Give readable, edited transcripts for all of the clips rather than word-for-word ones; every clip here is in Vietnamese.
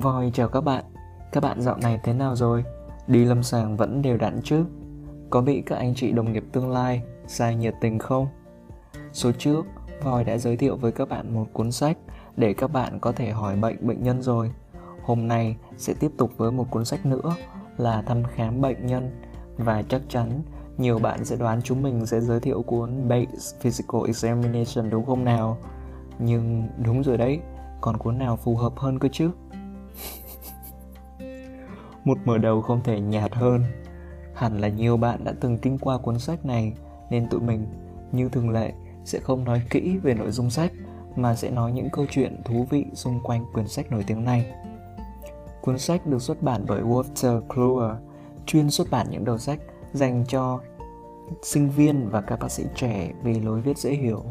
Voi chào các bạn dạo này thế nào rồi? Đi lâm sàng vẫn đều đặn chứ? Có bị các anh chị đồng nghiệp tương lai sai nhiệt tình không? Số trước, Voi đã giới thiệu với các bạn một cuốn sách để các bạn có thể hỏi bệnh bệnh nhân rồi. Hôm nay sẽ tiếp tục với một cuốn sách nữa là thăm khám bệnh nhân, và chắc chắn nhiều bạn sẽ đoán chúng mình sẽ giới thiệu cuốn Bates Physical Examination đúng không nào? Nhưng đúng rồi đấy, còn cuốn nào phù hợp hơn cơ chứ? Một mở đầu không thể nhạt hơn. Hẳn là nhiều bạn đã từng kinh qua cuốn sách này, nên tụi mình, như thường lệ, sẽ không nói kỹ về nội dung sách, mà sẽ nói những câu chuyện thú vị xung quanh quyển sách nổi tiếng này. Cuốn sách được xuất bản bởi Walter Kluwer, chuyên xuất bản những đầu sách dành cho sinh viên và các bác sĩ trẻ vì lối viết dễ hiểu,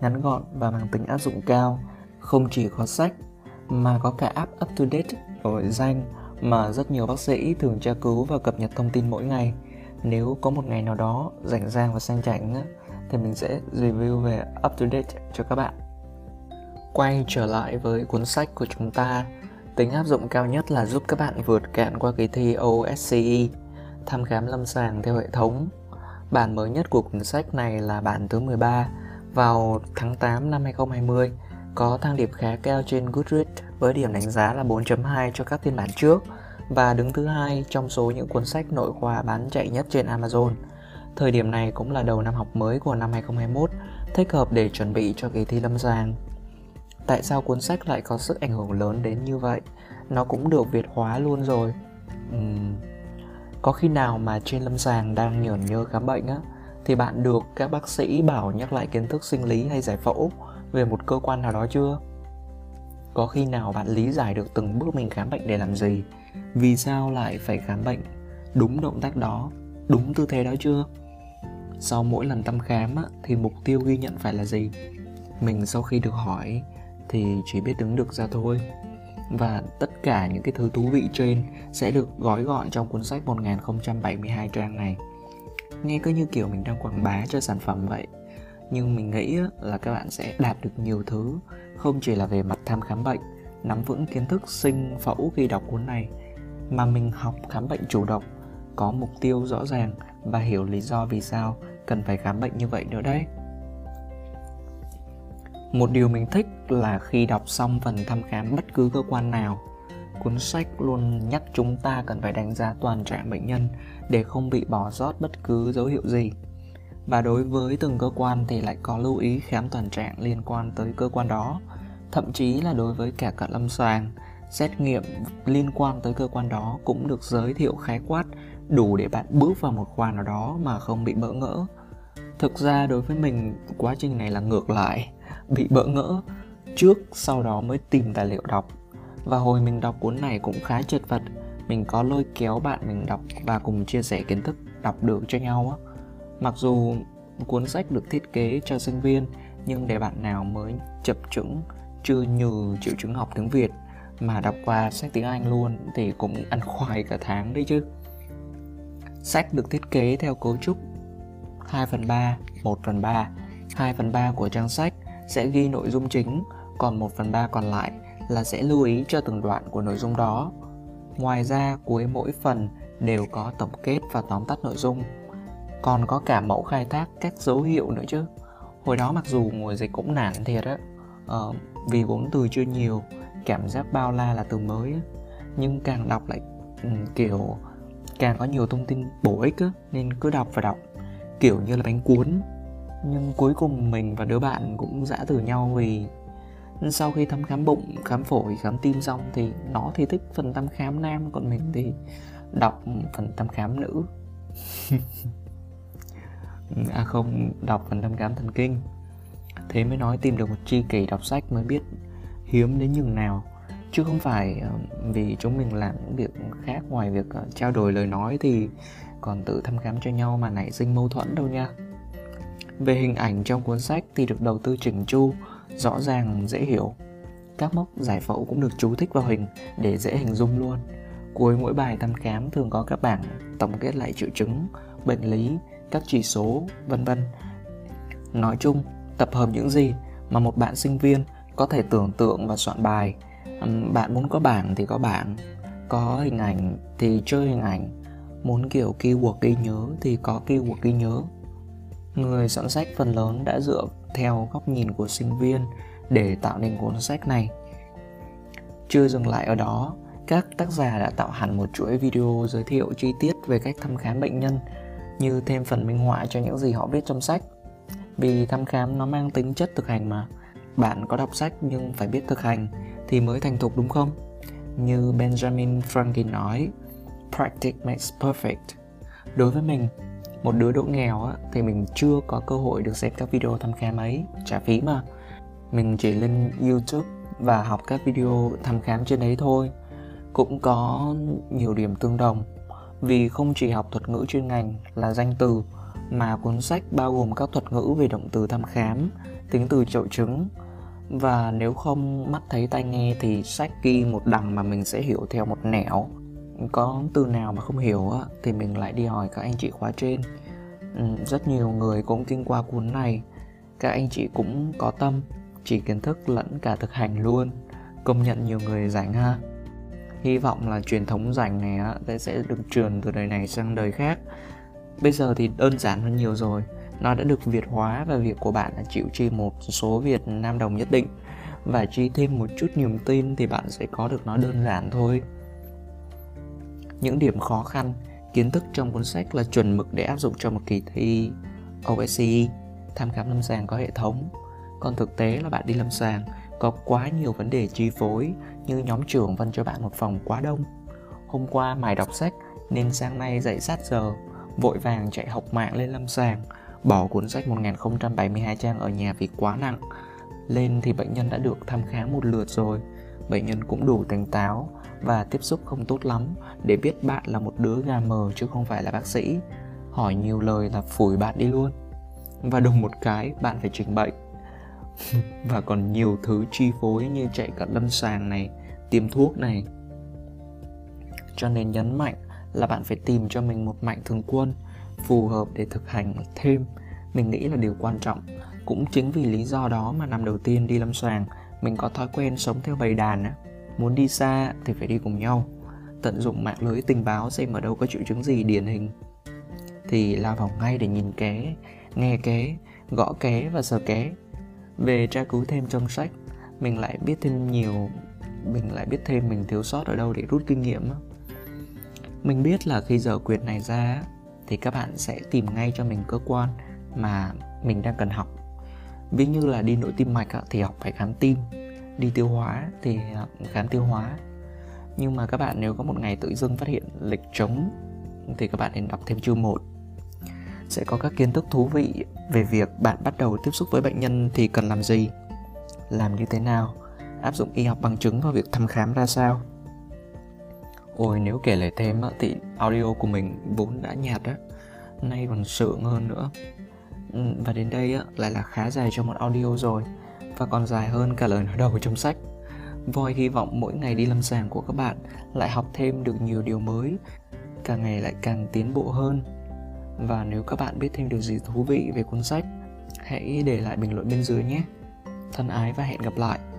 ngắn gọn và mang tính áp dụng cao. Không chỉ có sách, mà có cả app UpToDate nổi danh mà rất nhiều bác sĩ thường tra cứu và cập nhật thông tin mỗi ngày. Nếu có một ngày nào đó rảnh rang và sang chảnh thì mình sẽ review về UpToDate cho các bạn. Quay trở lại với cuốn sách của chúng ta, tính áp dụng cao nhất là giúp các bạn vượt cạn qua kỳ thi OSCE, thăm khám lâm sàng theo hệ thống. Bản mới nhất của cuốn sách này là bản thứ 13 vào tháng 8 năm 2020, có thang điểm khá cao trên Goodreads với điểm đánh giá là 4.2 cho các phiên bản trước, và đứng thứ 2 trong số những cuốn sách nội khoa bán chạy nhất trên Amazon. Thời điểm này cũng là đầu năm học mới của năm 2021, thích hợp để chuẩn bị cho kỳ thi lâm sàng. Tại sao cuốn sách lại có sức ảnh hưởng lớn đến như vậy? Nó cũng được Việt hóa luôn rồi. Có khi nào mà trên lâm sàng đang nhởn nhơ khám bệnh á, thì bạn được các bác sĩ bảo nhắc lại kiến thức sinh lý hay giải phẫu về một cơ quan nào đó chưa? Có khi nào bạn lý giải được từng bước mình khám bệnh để làm gì? Vì sao lại phải khám bệnh? Đúng động tác đó, đúng tư thế đó chưa? Sau mỗi lần thăm khám á, thì mục tiêu ghi nhận phải là gì? Mình sau khi được hỏi thì chỉ biết đứng được ra thôi. Và tất cả những cái thứ thú vị trên sẽ được gói gọn trong cuốn sách 1072 trang này. Nghe cứ như kiểu mình đang quảng bá cho sản phẩm vậy, nhưng mình nghĩ là các bạn sẽ đạt được nhiều thứ, không chỉ là về mặt thăm khám bệnh, nắm vững kiến thức sinh phẫu khi đọc cuốn này, mà mình học khám bệnh chủ động, có mục tiêu rõ ràng và hiểu lý do vì sao cần phải khám bệnh như vậy nữa đấy. Một điều mình thích là khi đọc xong phần thăm khám bất cứ cơ quan nào, cuốn sách luôn nhắc chúng ta cần phải đánh giá toàn trạng bệnh nhân để không bị bỏ sót bất cứ dấu hiệu gì. Và đối với từng cơ quan thì lại có lưu ý khám toàn trạng liên quan tới cơ quan đó, thậm chí là đối với cả cận lâm sàng, xét nghiệm liên quan tới cơ quan đó cũng được giới thiệu khái quát, đủ để bạn bước vào một khoa nào đó mà không bị bỡ ngỡ. Thực ra đối với mình, quá trình này là ngược lại, bị bỡ ngỡ trước sau đó mới tìm tài liệu đọc. Và hồi mình đọc cuốn này cũng khá chật vật, mình có lôi kéo bạn mình đọc và cùng chia sẻ kiến thức đọc được cho nhau á. Mặc dù cuốn sách được thiết kế cho sinh viên, nhưng để bạn nào mới chập chững, chưa nhừ triệu chứng học tiếng Việt mà đọc qua sách tiếng Anh luôn thì cũng ăn khoai cả tháng đấy chứ. Sách được thiết kế theo cấu trúc 2/3, 1/3. 2/3 của trang sách sẽ ghi nội dung chính, còn 1/3 còn lại là sẽ lưu ý cho từng đoạn của nội dung đó. Ngoài ra, cuối mỗi phần đều có tổng kết và tóm tắt nội dung. Còn có cả mẫu khai thác các dấu hiệu nữa chứ. Hồi đó mặc dù mùa dịch cũng nản thiệt á, vì vốn từ chưa nhiều, cảm giác bao la là từ mới á. Nhưng càng đọc lại kiểu càng có nhiều thông tin bổ ích á, nên cứ đọc và đọc, kiểu như là bánh cuốn. Nhưng cuối cùng mình và đứa bạn cũng giã từ nhau vì sau khi thăm khám bụng, khám phổi, khám tim xong thì nó thì thích phần thăm khám nam, còn mình thì đọc phần thăm khám nữ. À không, đọc phần thăm khám thần kinh. Thế mới nói tìm được một tri kỷ đọc sách mới biết hiếm đến nhường nào. Chứ không phải vì chúng mình làm những việc khác ngoài việc trao đổi lời nói thì còn tự thăm khám cho nhau mà nảy sinh mâu thuẫn đâu nha. Về hình ảnh trong cuốn sách thì được đầu tư chỉnh chu, rõ ràng, dễ hiểu. Các mốc giải phẫu cũng được chú thích vào hình để dễ hình dung luôn. Cuối mỗi bài thăm khám thường có các bảng tổng kết lại triệu chứng, bệnh lý, các chỉ số, vân vân. Nói chung, tập hợp những gì mà một bạn sinh viên có thể tưởng tượng và soạn bài Bạn muốn có bảng thì có bảng, có hình ảnh thì chơi hình ảnh, muốn kiểu keyword ghi nhớ thì có keyword ghi nhớ. Người soạn sách phần lớn đã dựa theo góc nhìn của sinh viên để tạo nên cuốn sách này. Chưa dừng lại ở đó, các tác giả đã tạo hẳn một chuỗi video giới thiệu chi tiết về cách thăm khám bệnh nhân, như thêm phần minh họa cho những gì họ viết trong sách. Vì thăm khám nó mang tính chất thực hành mà. Bạn có đọc sách nhưng phải biết thực hành thì mới thành thục, đúng không? Như Benjamin Franklin nói, "Practice makes perfect." Đối với mình, một đứa đỗ nghèo thì mình chưa có cơ hội được xem các video thăm khám ấy, trả phí mà. Mình chỉ lên YouTube và học các video thăm khám trên đấy thôi. Cũng có nhiều điểm tương đồng, vì không chỉ học thuật ngữ chuyên ngành là danh từ, mà cuốn sách bao gồm các thuật ngữ về động từ thăm khám, tính từ triệu chứng. Và nếu không mắt thấy tai nghe thì sách ghi một đằng mà mình sẽ hiểu theo một nẻo. Có từ nào mà không hiểu thì mình lại đi hỏi các anh chị khóa trên. Rất nhiều người cũng kinh qua cuốn này. Các anh chị cũng có tâm, chỉ kiến thức lẫn cả thực hành luôn. Công nhận nhiều người rảnh ha. Hy vọng là truyền thống rảnh này sẽ được truyền từ đời này sang đời khác. Bây giờ thì đơn giản hơn nhiều rồi. Nó đã được Việt hóa và việc của bạn là chịu chi một số Việt Nam đồng nhất định và chi thêm một chút niềm tin thì bạn sẽ có được nó đơn giản thôi. Những điểm khó khăn, kiến thức trong cuốn sách là chuẩn mực để áp dụng cho một kỳ thi OSCE, thăm khám lâm sàng có hệ thống. Còn thực tế là bạn đi lâm sàng, có quá nhiều vấn đề chi phối, như nhóm trưởng phân cho bạn một phòng quá đông. Hôm qua mày đọc sách nên sáng nay dậy sát giờ, vội vàng chạy học mạng lên lâm sàng, bỏ cuốn sách 1072 trang ở nhà vì quá nặng. Lên thì bệnh nhân đã được thăm khám một lượt rồi. Bệnh nhân cũng đủ tỉnh táo và tiếp xúc không tốt lắm để biết bạn là một đứa gà mờ chứ không phải là bác sĩ. Hỏi nhiều lời là phủi bạn đi luôn. Và đùng một cái bạn phải trình bày. Và còn nhiều thứ chi phối như chạy cận lâm sàng này, tiêm thuốc này. Cho nên nhấn mạnh là bạn phải tìm cho mình một mạnh thường quân phù hợp để thực hành thêm. Mình nghĩ là điều quan trọng. Cũng chính vì lý do đó mà năm đầu tiên đi lâm sàng, mình có thói quen sống theo bầy đàn. Muốn đi xa thì phải đi cùng nhau. Tận dụng mạng lưới tình báo xem ở đâu có triệu chứng gì điển hình thì lao vào ngay để nhìn ké, nghe ké, gõ ké và sờ ké. Về tra cứu thêm trong sách, mình lại biết thêm mình thiếu sót ở đâu để rút kinh nghiệm. Mình biết là khi giờ quyển này ra thì các bạn sẽ tìm ngay cho mình cơ quan mà mình đang cần học. Ví như là đi nội tim mạch thì học phải khám tim, đi tiêu hóa thì khám tiêu hóa. Nhưng mà các bạn nếu có một ngày tự dưng phát hiện lịch trống thì các bạn nên đọc thêm chương 1. Sẽ có các kiến thức thú vị về việc bạn bắt đầu tiếp xúc với bệnh nhân thì cần làm gì, làm như thế nào, áp dụng y học bằng chứng vào việc thăm khám ra sao. Ôi, nếu kể lại thêm thì audio của mình vốn đã nhạt đó, nay còn sượng hơn nữa. Và đến đây lại là khá dài cho một audio rồi, và còn dài hơn cả lời nói đầu trong sách. Voi hy vọng mỗi ngày đi lâm sàng của các bạn lại học thêm được nhiều điều mới, càng ngày lại càng tiến bộ hơn. Và nếu các bạn biết thêm điều gì thú vị về cuốn sách, hãy để lại bình luận bên dưới nhé. Thân ái và hẹn gặp lại.